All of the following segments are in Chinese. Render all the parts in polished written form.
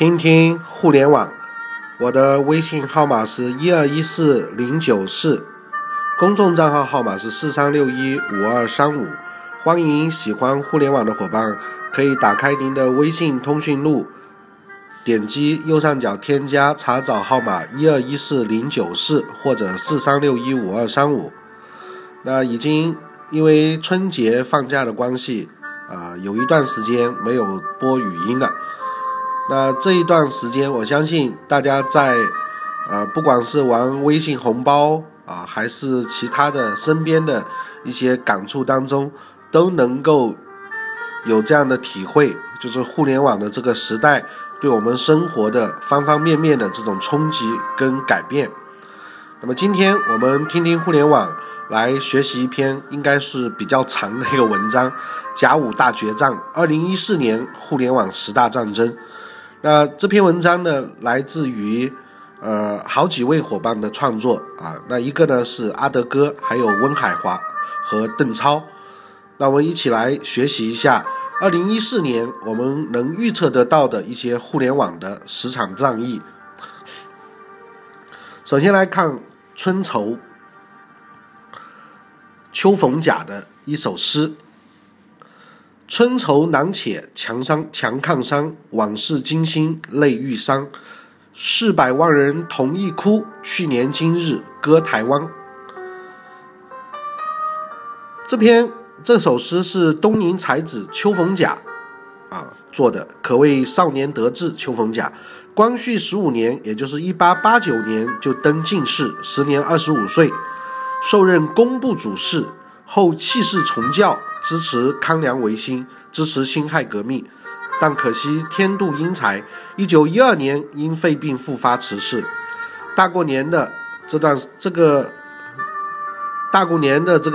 听听互联网，我的微信号码是1214094，公众账号号码是43615235。欢迎喜欢互联网的伙伴可以打开您的微信通讯录，点击右上角添加查找号码1214094或者43615235。那已经因为春节放假的关系有一段时间没有播语音了。那这一段时间我相信大家在不管是玩微信红包还是其他的身边的一些感触当中，都能够有这样的体会，就是互联网的这个时代对我们生活的方方面面的这种冲击跟改变。那么今天我们听听互联网，来学习一篇应该是比较长的一个文章，甲午大决战2014年互联网10大战争。那这篇文章呢，来自于好几位伙伴的创作那一个呢是阿德哥，还有温海华和邓超。那我们一起来学习一下2014年我们能预测得到的一些互联网的10场战役。首先来看春愁，丘逢甲的一首诗：春愁难且强抗伤，往事惊心泪欲伤。400万人同一哭，去年今日歌台湾。这首诗是东宁才子丘逢甲做的，可谓少年得志。丘逢甲光绪15年，也就是1889年就登进士，时年25岁。受任工部主事后，弃士从教，支持康梁维新，支持辛亥革命，但可惜天妒英才，1912年因肺病复发辞世。大过年的这个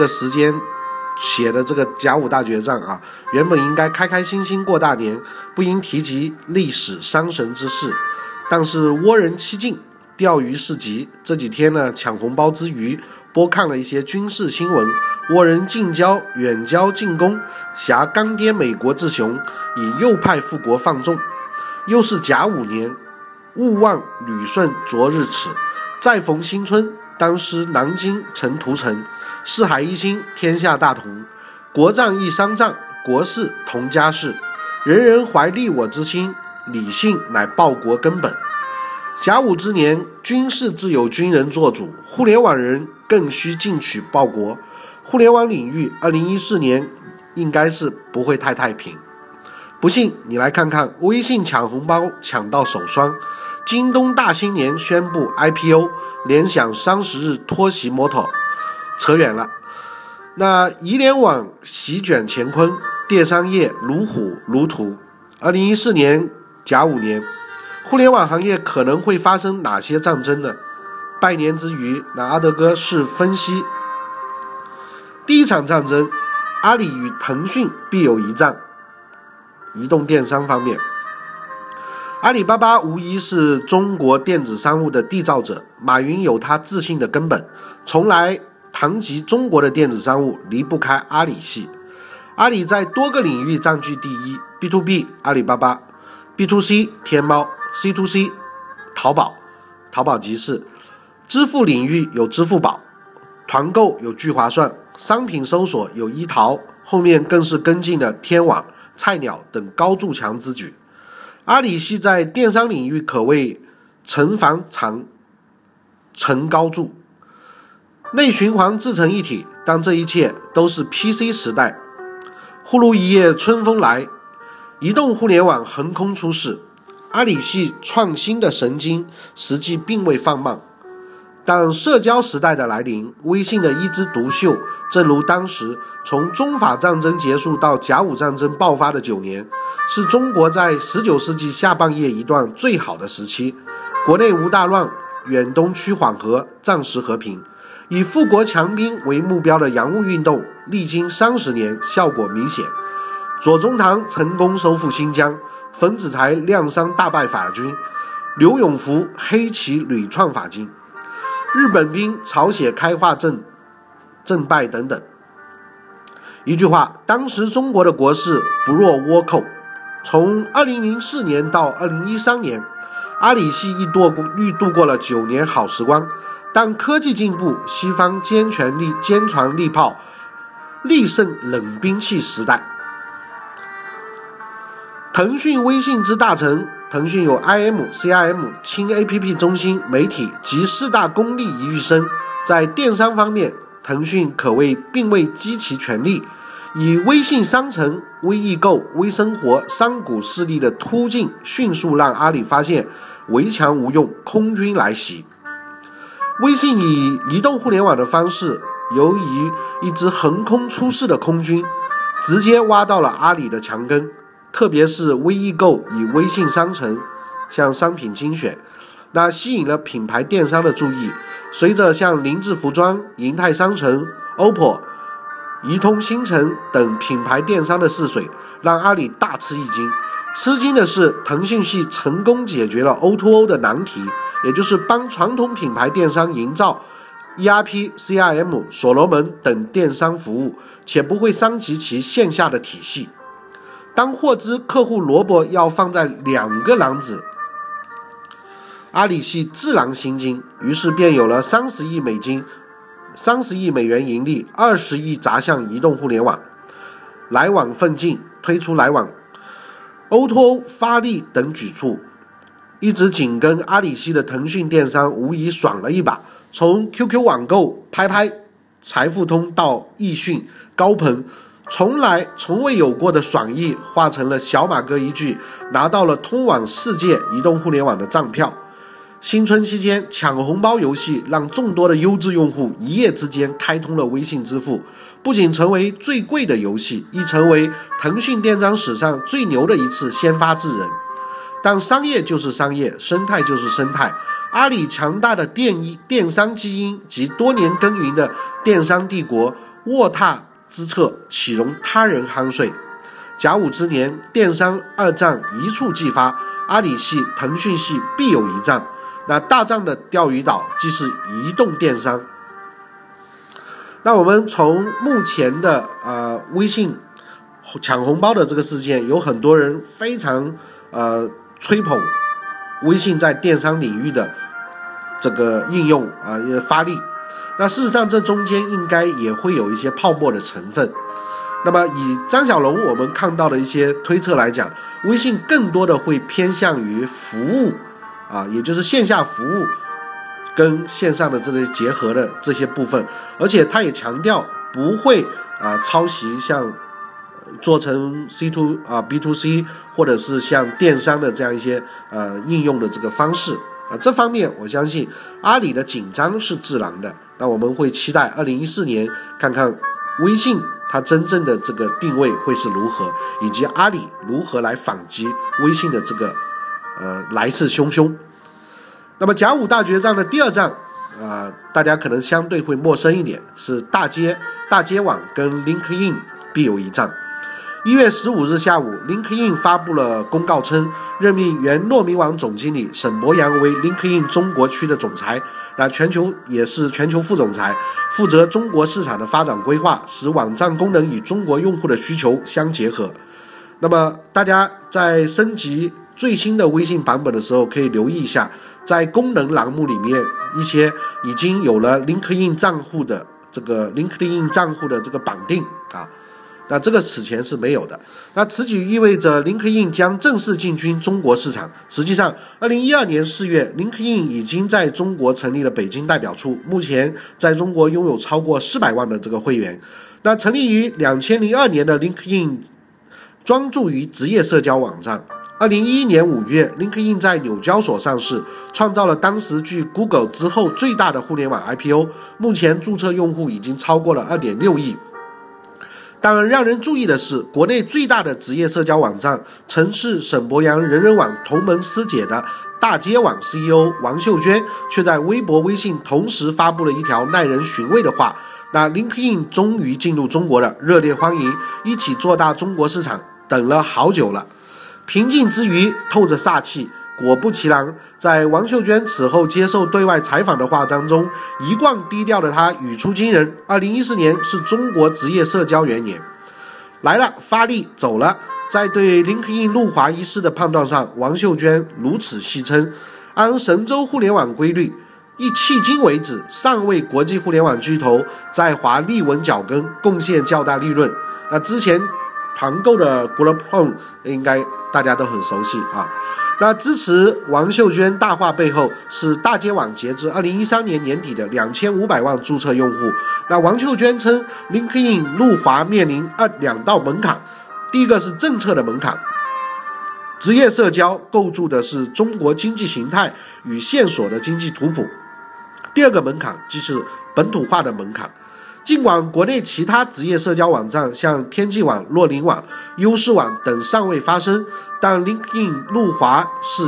时间写的这个甲午大决战原本应该开开心心过大年，不应提及历史伤神之事，但是倭人欺境，钓鱼市集，这几天呢抢红包之余，播看了一些军事新闻，倭人近郊、远郊进攻，挟刚愢美国之雄，以右派复国放纵。又是甲午年，勿忘旅顺昨日耻，再逢新春，当思南京陈图城。四海一心，天下大同，国战亦商战，国事同家事，人人怀利我之心，理性乃报国根本。甲午之年，军事自有军人做主，互联网人更需进取报国。互联网领域2014年应该是不会太平。不信你来看看，微信抢红包抢到手酸，京东大新年宣布 IPO， 联想30日脱袭摩托。扯远了。那移联网席卷乾坤，电商业如虎如荼。2014年甲午年，互联网行业可能会发生哪些战争呢？拜年之余，阿德哥是分析第一场战争，阿里与腾讯必有一战。移动电商方面，阿里巴巴无疑是中国电子商务的缔造者，马云有他自信的根本，从来谈及中国的电子商务离不开阿里系。阿里在多个领域占据第一， B2B 阿里巴巴， B2C 天猫，C2C 淘宝集市，支付领域有支付宝，团购有聚划算，商品搜索有一淘，后面更是跟进了天网、菜鸟等高筑墙之举。阿里系在电商领域可谓城防长城高筑，内循环自成一体。当这一切都是 PC 时代，忽如一夜春风来，移动互联网横空出世，阿里系创新的神经实际并未放慢。但社交时代的来临，微信的一枝独秀，正如当时从中法战争结束到甲午战争爆发的9年，是中国在19世纪下半叶一段最好的时期。国内无大乱，远东区缓和，暂时和平。以富国强兵为目标的洋务运动，历经30年，效果明显。左宗棠成功收复新疆，冯子材亮伤大败法军，刘永福黑旗屡创法军，日本兵朝鲜开化阵败等等。一句话，当时中国的国势不若倭寇，从2004年到2013年，阿里系度过了9年好时光。当科技进步，西方坚船利炮，力胜冷兵器时代。腾讯微信之大成，腾讯有 IM、CRM、轻 APP 中心、媒体及4大功力于一身。在电商方面，腾讯可谓并未积其全力，以微信商城、微易购、微生活、商谷势力的突进，迅速让阿里发现围墙无用，空军来袭。微信以移动互联网的方式，由于一只横空出世的空军，直接挖到了阿里的墙根。特别是微易购以微信商城向商品精选，那吸引了品牌电商的注意。随着像林志服装、银泰商城、OPPO、移通新城等品牌电商的试水，让阿里大吃一惊。吃惊的是，腾讯系成功解决了 O2O 的难题，也就是帮传统品牌电商营造 ERP、CRM、所罗门等电商服务，且不会伤及其线下的体系。当获知客户萝卜要放在2个篮子，阿里系自然心惊，于是便有了30亿美元盈利，20亿砸向移动互联网，来往奋进，推出来往 O2O 发力等举措。一直紧跟阿里系的腾讯电商无疑爽了一把，从 QQ 网购、拍拍、财付通到易迅、高朋，从未有过的爽意化成了小马哥一句拿到了通往世界移动互联网的账票。新春期间，抢红包游戏让众多的优质用户一夜之间开通了微信支付，不仅成为最贵的游戏，亦成为腾讯电商史上最牛的一次先发制人。但商业就是商业，生态就是生态，阿里强大的电商基因及多年耕耘的电商帝国卧榻之侧，岂容他人酣睡。甲午之年，电商二战一触即发，阿里系、腾讯系必有一战。那大战的钓鱼岛即是移动电商。那我们从目前的微信抢红包的这个事件，有很多人非常吹捧微信在电商领域的这个应用也发力。那事实上这中间应该也会有一些泡沫的成分。那么以张小龙我们看到的一些推测来讲，微信更多的会偏向于服务也就是线下服务跟线上的这些结合的这些部分，而且他也强调不会抄袭像做成 B2C 或者是像电商的这样一些应用的这个方式。这方面我相信阿里的紧张是自然的。那我们会期待2014年看看微信它真正的这个定位会是如何，以及阿里如何来反击微信的这个来势汹汹。那么甲午大决战的第2战大家可能相对会陌生一点，是大街网跟 LinkedIn 必有一战。1月15日下午 LinkedIn 发布了公告称，任命原糯米网总经理沈博洋为 LinkedIn 中国区的总裁，那也是全球副总裁，负责中国市场的发展规划，使网站功能与中国用户的需求相结合。那么大家在升级最新的微信版本的时候，可以留意一下在功能栏目里面一些已经有了 LinkedIn 账户的这个绑定那这个此前是没有的。那此举意味着 LinkedIn 将正式进军中国市场。实际上2012年4月 LinkedIn 已经在中国成立了北京代表处，目前在中国拥有超过400万的这个会员。那成立于2002年的 LinkedIn 专注于职业社交网站。2011年5月 LinkedIn 在纽交所上市，创造了当时距 Google 之后最大的互联网 IPO， 目前注册用户已经超过了 2.6 亿。当然让人注意的是，国内最大的职业社交网站曾是沈博洋人人网同门师姐的大街网 CEO 王秀娟，却在微博微信同时发布了一条耐人寻味的话，那 LinkedIn 终于进入中国了，热烈欢迎，一起做大中国市场，等了好久了。平静之余透着煞气，果不其然，在王秀娟此后接受对外采访的话当中，一贯低调的她语出惊人，2014年是中国职业社交元年，来了发力，走了在对LinkedIn路华一事的判断上，王秀娟如此戏称：“按神州互联网规律，迄今为止，尚未国际互联网巨头在华立稳脚跟，贡献较大利润。”那之前团购的 GroupHome 应该大家都很熟悉啊。那支持王秀娟大话背后是大街网截至2013年年底的2500万注册用户。那王秀娟称 LinkedIn 路华面临两道门槛，第一个是政策的门槛，职业社交构筑的是中国经济形态与线索的经济图谱；第二个门槛即是本土化的门槛。尽管国内其他职业社交网站像天际网、洛林网、优势网等尚未发生，但 LinkedIn 路华是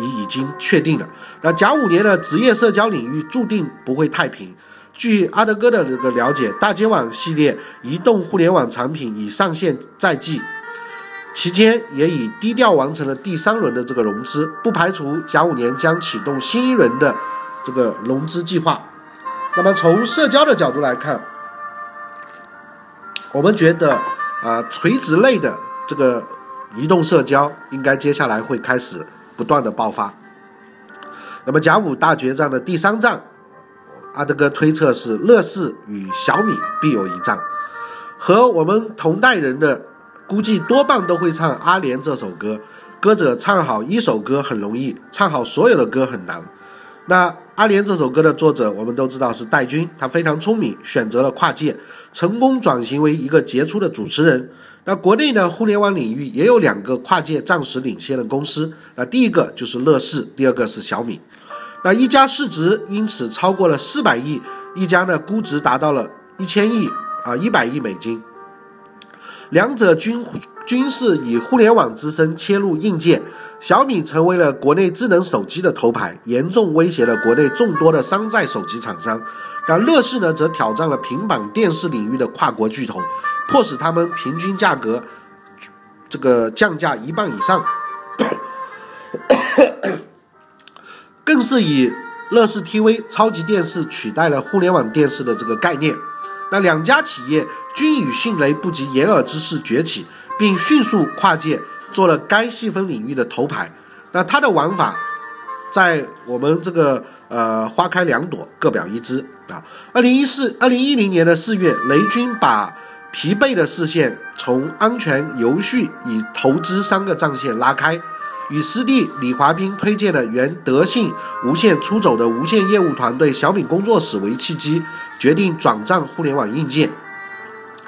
已经确定了。那甲午年的职业社交领域注定不会太平。据阿德哥的这个了解，大街网系列移动互联网产品已上线在即，期间也已低调完成了第三轮的这个融资，不排除甲午年将启动新一轮的这个融资计划。那么从社交的角度来看，我们觉得垂直类的这个移动社交应该接下来会开始不断的爆发。那么甲午大决战的第三战，阿德哥推测是乐视与小米必有一战。和我们同代人的估计多半都会唱《阿莲》这首歌，歌者唱好一首歌很容易，唱好所有的歌很难。那《阿莲》这首歌的作者我们都知道是戴军，他非常聪明，选择了跨界，成功转型为一个杰出的主持人。那国内的互联网领域也有两个跨界暂时领先的公司，那第一个就是乐视，第二个是小米。那一家市值因此超过了400亿，一家呢估值达到了1000亿100亿美金。两者均是以互联网之声切入硬件，小米成为了国内智能手机的头牌，严重威胁了国内众多的山寨手机厂商。那乐视呢，则挑战了平板电视领域的跨国巨头，迫使他们平均价格这个降价一半以上。更是以乐视 TV 超级电视取代了互联网电视的这个概念。那两家企业均以迅雷不及掩耳之势崛起，并迅速跨界做了该细分领域的头牌。那它的玩法在我们这个花开两朵，各表一枝啊。2010年的4月，雷军把疲惫的视线从安全、游戏与投资3个战线拉开，与师弟李华斌推荐的原德信无线出走的无线业务团队小米工作室为契机，决定转战互联网硬件。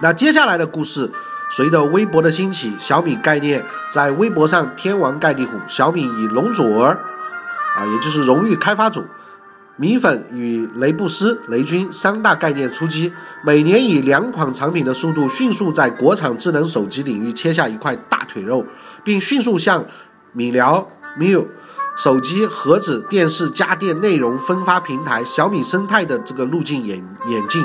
那接下来的故事，随着微博的兴起，小米概念在微博上天王盖地虎。小米以容祖儿也就是荣誉开发组、米粉与雷布斯、雷军3大概念出击，每年以2款产品的速度迅速在国产智能手机领域切下一块大腿肉，并迅速向米聊、MIU 手机、盒子、电视、家电内容分发平台、小米生态的这个路径演进，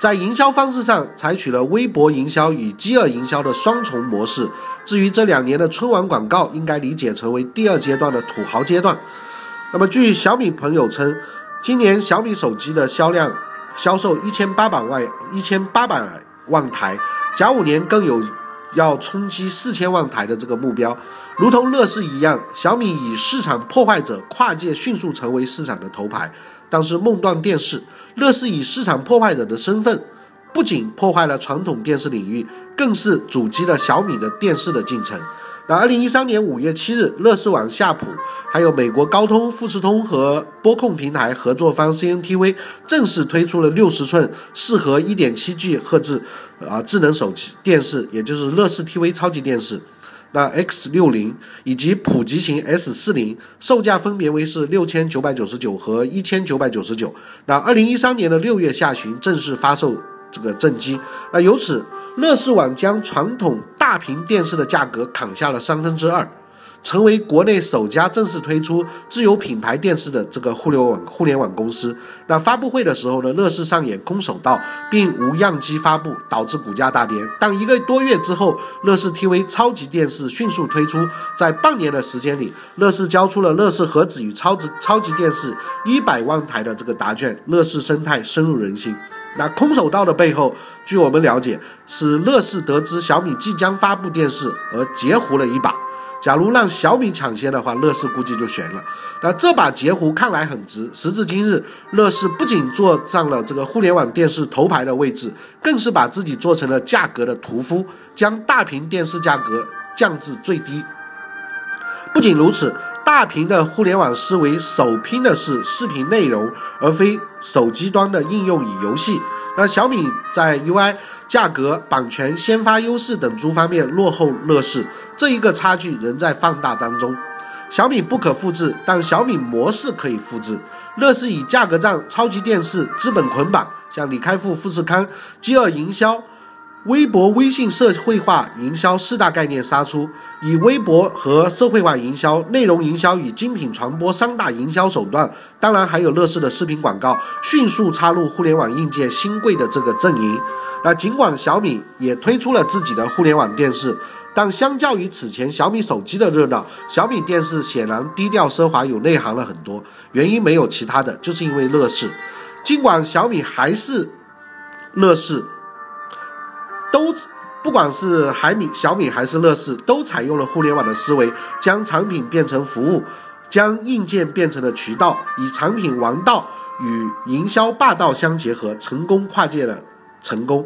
在营销方式上采取了微博营销与饥饿营销的双重模式。至于这2年的春晚广告，应该理解成为第2阶段的土豪阶段。那么据小米朋友称，今年小米手机的销售1800万台，甲午年更有要冲击4000万台的这个目标。如同乐视一样，小米以市场破坏者跨界迅速成为市场的头牌。但是梦断电视，乐视以市场破坏者的身份，不仅破坏了传统电视领域，更是阻击了小米的电视的进程。那2013年5月7日，乐视网、夏普还有美国高通、富士通和播控平台合作方 CNTV 正式推出了60寸适合 1.7G 赫兹智能手机电视，也就是乐视 TV 超级电视。那 X60 以及普及型 S40 售价分别为是6999和1999。那2013年的6月下旬正式发售这个正机。那由此，乐视网将传统大屏电视的价格砍下了2/3，成为国内首家正式推出自有品牌电视的这个互联网公司。那发布会的时候呢，乐视上演空手道，并无样机发布，导致股价大跌。但1个多月之后，乐视 TV 超级电视迅速推出，在半年的时间里，乐视交出了乐视盒子与超级电视100万台的这个答卷，乐视生态深入人心。那空手道的背后，据我们了解，是乐视得知小米即将发布电视而截胡了一把。假如让小米抢先的话，乐视估计就悬了。那这把截胡看来很值，时至今日，乐视不仅坐上了这个互联网电视头排的位置，更是把自己做成了价格的屠夫，将大屏电视价格降至最低。不仅如此，大屏的互联网思维首拼的是视频内容，而非手机端的应用与游戏。那小米在 UI、价格、版权、先发优势等诸方面落后乐视，这一个差距仍在放大当中。小米不可复制，但小米模式可以复制。乐视以价格战、超级电视、资本捆绑，像李开复、富士康、饥饿营销、微博、微信社会化营销四大概念杀出，以微博和社会化营销、内容营销与精品传播三大营销手段，当然还有乐视的视频广告，迅速插入互联网硬件新贵的这个阵营。那尽管小米也推出了自己的互联网电视，但相较于此前小米手机的热闹，小米电视显然低调奢华，有内涵了很多。原因没有其他的，就是因为乐视。尽管小米还是乐视，都不管是小米还是乐视，都采用了互联网的思维，将产品变成服务，将硬件变成了渠道，以产品王道与营销霸道相结合，成功跨界了成功。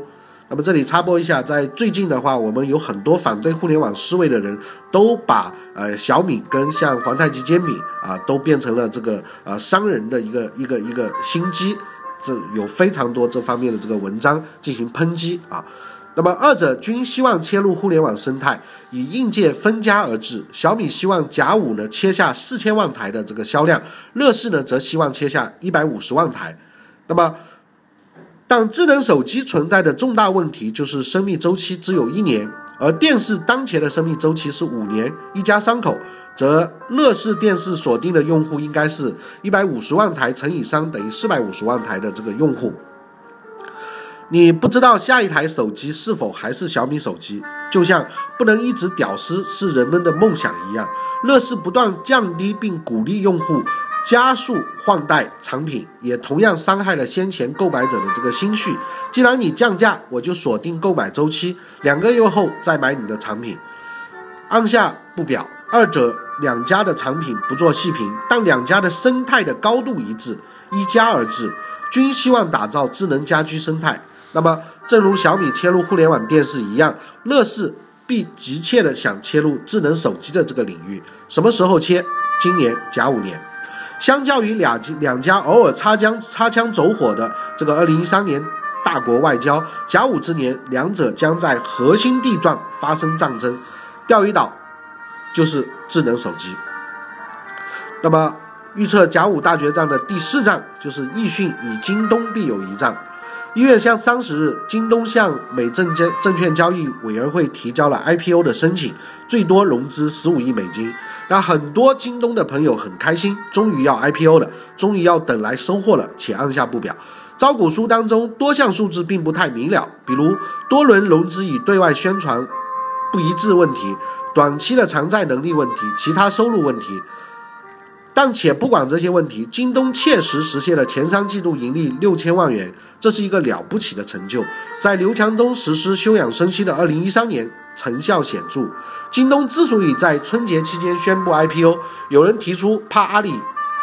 那么这里插播一下，在最近的话，我们有很多反对互联网思维的人都把小米跟像皇太极煎饼啊都变成了这个商人的一个心机，这有非常多这方面的这个文章进行抨击啊。那么二者均希望切入互联网生态，以硬件分家而治。小米希望甲午呢切下4000万台的这个销量，乐视呢则希望切下150万台。那么但智能手机存在的重大问题就是生命周期只有1年，而电视当前的生命周期是5年。一家3口，则乐视电视锁定的用户应该是150万台乘以3等于450万台的这个用户。你不知道下一台手机是否还是小米手机，就像不能一直屌丝是人们的梦想一样，乐视不断降低并鼓励用户加速换代产品，也同样伤害了先前购买者的这个心绪。既然你降价，我就锁定购买周期，2个月后再买你的产品。按下不表，二者两家的产品不做细评，但两家的生态的高度一致，一家而治，均希望打造智能家居生态。那么正如小米切入互联网电视一样，乐视必急切的想切入智能手机的这个领域。什么时候切？今年甲午年。相较于两家偶尔擦枪走火的这个2013年大国外交，甲午之年两者将在核心地段发生战争。钓鱼岛就是智能手机。那么预测甲午大决战的第4站就是易讯与京东必有一战。1月30日，京东向美证券交易委员会提交了 IPO 的申请，最多融资15亿美金。那很多京东的朋友很开心，终于要 IPO 了，终于要等来收获了，且按下不表。招股书当中多项数字并不太明了，比如多轮融资与对外宣传不一致问题，短期的偿债能力问题，其他收入问题。但且不管这些问题，京东切实实现了前3季度盈利6000万元，这是一个了不起的成就。在刘强东实施休养生息的2013年，成效显著。京东之所以在春节期间宣布 IPO， 有人提出怕阿里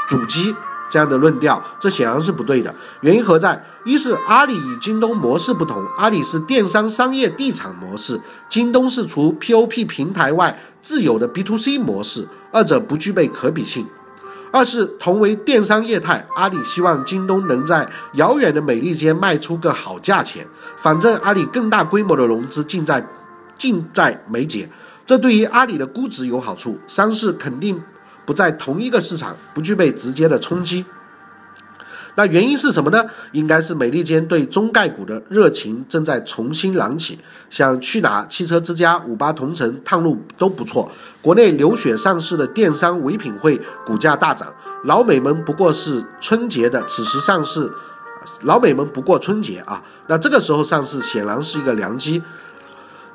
阻击这样的论调，这显然是不对的。原因何在？一是阿里与京东模式不同，阿里是电商商业地产模式，京东是除 POP 平台外自有的 B2C 模式，二者不具备可比性。二是同为电商业态，阿里希望京东能在遥远的美利坚卖出个好价钱，反正阿里更大规模的融资近在眉睫，这对于阿里的估值有好处。三是肯定不在同一个市场，不具备直接的冲击。那原因是什么呢？应该是美利坚对中概股的热情正在重新燃起，像去哪、汽车之家、58同城、探路都不错。国内流血上市的电商唯品会股价大涨，老美们不过春节啊，那这个时候上市显然是一个良机，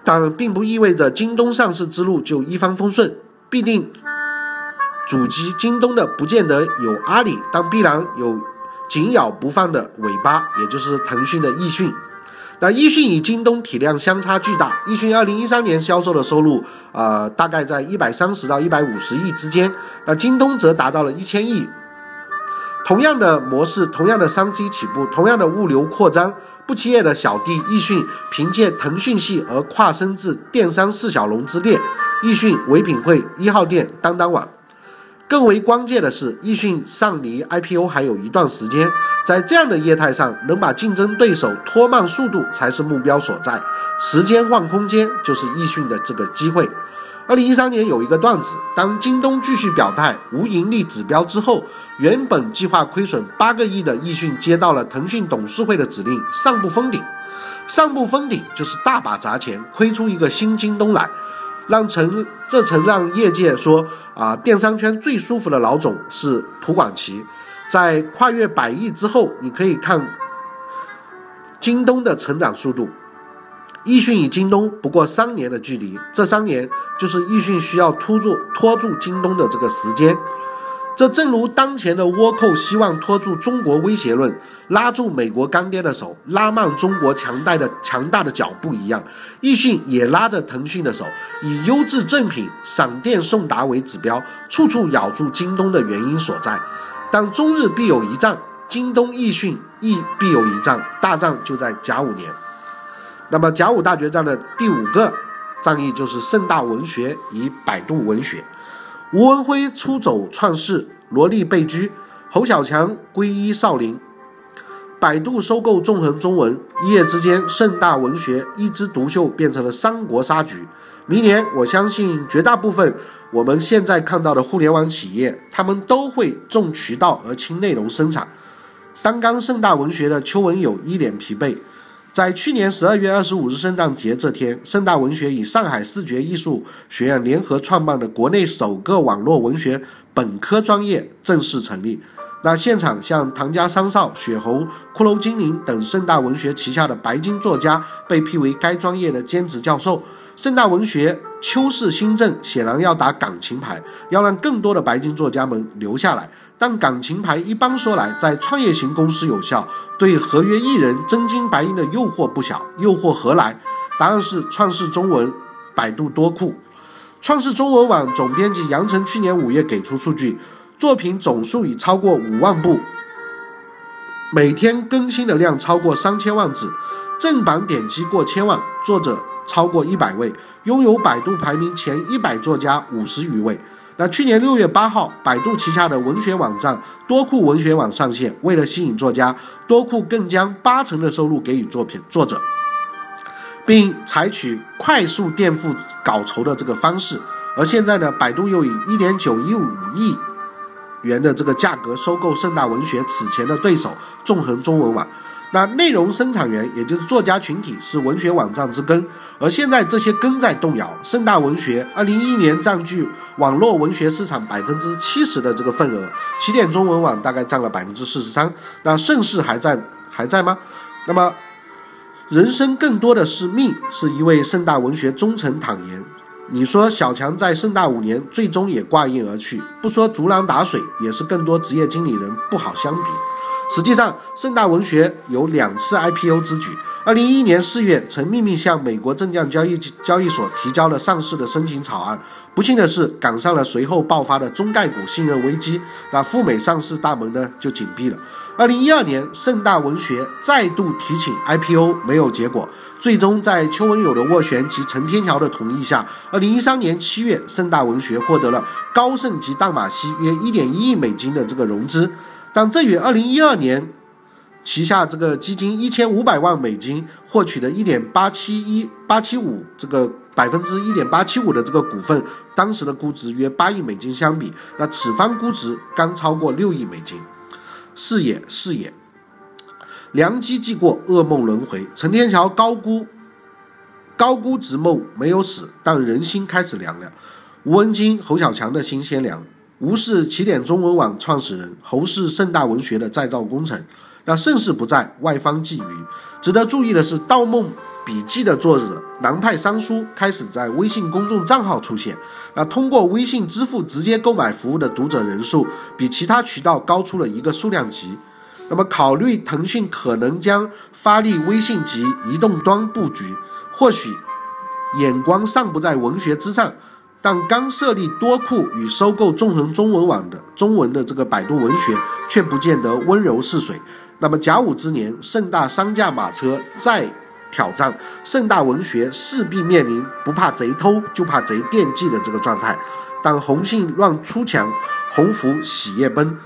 但并不意味着京东上市之路就一帆风顺，必定阻击京东的不见得有阿里，但必然有紧咬不放的尾巴，也就是腾讯的易迅。那易迅与京东体量相差巨大，易迅2013年销售的收入大概在130到150亿之间，那京东则达到了1000亿。同样的模式，同样的商机起步，同样的物流扩张，不起眼的小弟易迅凭借腾讯系而跨升至电商四小龙之列，易迅、唯品会、一号店、当当网。更为关键的是，易迅上离 IPO 还有一段时间，在这样的业态上，能把竞争对手拖慢速度才是目标所在，时间换空间就是易迅的这个机会。2013年有一个段子，当京东继续表态无盈利指标之后，原本计划亏损8个亿的易迅接到了腾讯董事会的指令，上不封顶。上不封顶就是大把砸钱亏出一个新京东来，这曾让业界说电商圈最舒服的老总是蒲广祺。在跨越百亿之后，你可以看京东的成长速度，易迅与京东不过3年的距离，这3年就是易迅需要拖住京东的这个时间。这正如当前的倭寇希望拖住中国威胁论，拉住美国钢铁的手，拉慢中国强大的脚步一样，易迅也拉着腾讯的手，以优质正品、闪电送达为指标，处处咬住京东的原因所在。当中日必有一战，京东易迅亦必有一战，大战就在甲午年。那么甲午大决战的第5个战役就是盛大文学与百度文学。吴文辉出走创世，罗莉被拘，侯小强皈依少林。百度收购纵横中文，一夜之间盛大文学一枝独秀，变成了三国杀局。明年我相信绝大部分我们现在看到的互联网企业，他们都会重渠道而轻内容生产。担纲盛大文学的邱文友一脸疲惫，在去年12月25日圣诞节这天，盛大文学与上海视觉艺术学院联合创办的国内首个网络文学本科专业正式成立。那现场像唐家三少、雪红、骷髅精灵等盛大文学旗下的白金作家被辟为该专业的兼职教授。盛大文学邱氏新政显然要打感情牌，要让更多的白金作家们留下来，但感情牌一般说来在创业型公司有效，对合约艺人真金白银的诱惑不小，诱惑何来？答案是创世中文、百度多库。创世中文网总编辑杨晨去年5月给出数据，作品总数已超过5万部，每天更新的量超过3000万字，正版点击过1000万，作者超过100位，拥有百度排名前100作家50余位。那去年6月8号，百度旗下的文学网站多库文学网上线，为了吸引作家，多库更将80%的收入给予作者，并采取快速垫付稿酬的这个方式。而现在呢，百度又以 1.915 亿元的这个价格收购盛大文学此前的对手纵横中文网。那内容生产源，也就是作家群体，是文学网站之根，而现在这些根在动摇。盛大文学2011年占据网络文学市场 70% 的这个份额，起点中文网大概占了 43%。 那盛世还在吗？那么人生更多的是命，是一位盛大文学忠诚坦言。你说小强在盛大5年最终也挂印而去，不说竹篮打水，也是更多职业经理人不好相比。实际上，盛大文学有2次 IPO 之举。2011年4月，曾秘密向美国证券交易所提交了上市的申请草案。不幸的是，赶上了随后爆发的中概股信任危机，那赴美上市大门呢就紧闭了。2012年，盛大文学再度提请 IPO 没有结果，最终在邱文友的斡旋及陈天桥的同意下，2013年7月，盛大文学获得了高盛及淡马锡约 1.1 亿美金的这个融资。但这与2012年旗下这个基金1500万美金获取的 1.875% 这个 1.875% 的这个股份，当时的估值约8亿美金相比，那此番估值刚超过6亿美金。视野，良机既过，噩梦轮回。陈天桥高估值梦没有死，但人心开始凉了。吴文金、侯小强的心先凉。吴是起点中文网创始人，侯是盛大文学的再造工程。那盛世不在，外方觊觎。值得注意的是，《盗梦笔记》的作者南派三叔开始在微信公众账号出现。那通过微信支付直接购买服务的读者人数比其他渠道高出了一个数量级。那么考虑腾讯可能将发力微信及移动端布局，或许眼光尚不在文学之上，但刚设立多库与收购纵横中文网的中文的这个百度文学却不见得温柔似水。那么甲午之年盛大商驾马车再挑战，盛大文学势必面临不怕贼偷就怕贼惦记的这个状态。但红杏乱出墙，鸿福喜夜奔，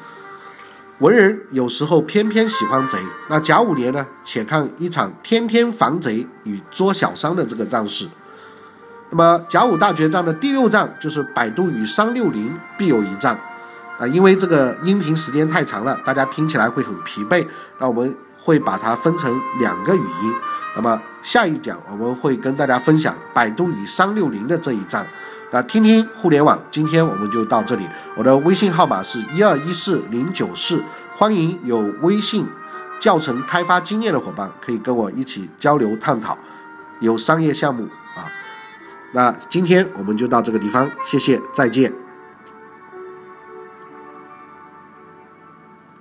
文人有时候偏偏喜欢贼。那甲午年呢，且看一场天天防贼与捉小商的这个战事。那么甲午大决战的第六战就是百度与360必有一战啊，因为这个音频时间太长了，大家听起来会很疲惫，那我们会把它分成两个语音。那么下一讲我们会跟大家分享百度与360的这一战。那听听互联网，今天我们就到这里。我的微信号码是1214094，欢迎有微信教程开发经验的伙伴可以跟我一起交流探讨有商业项目啊。那今天我们就到这个地方，谢谢，再见。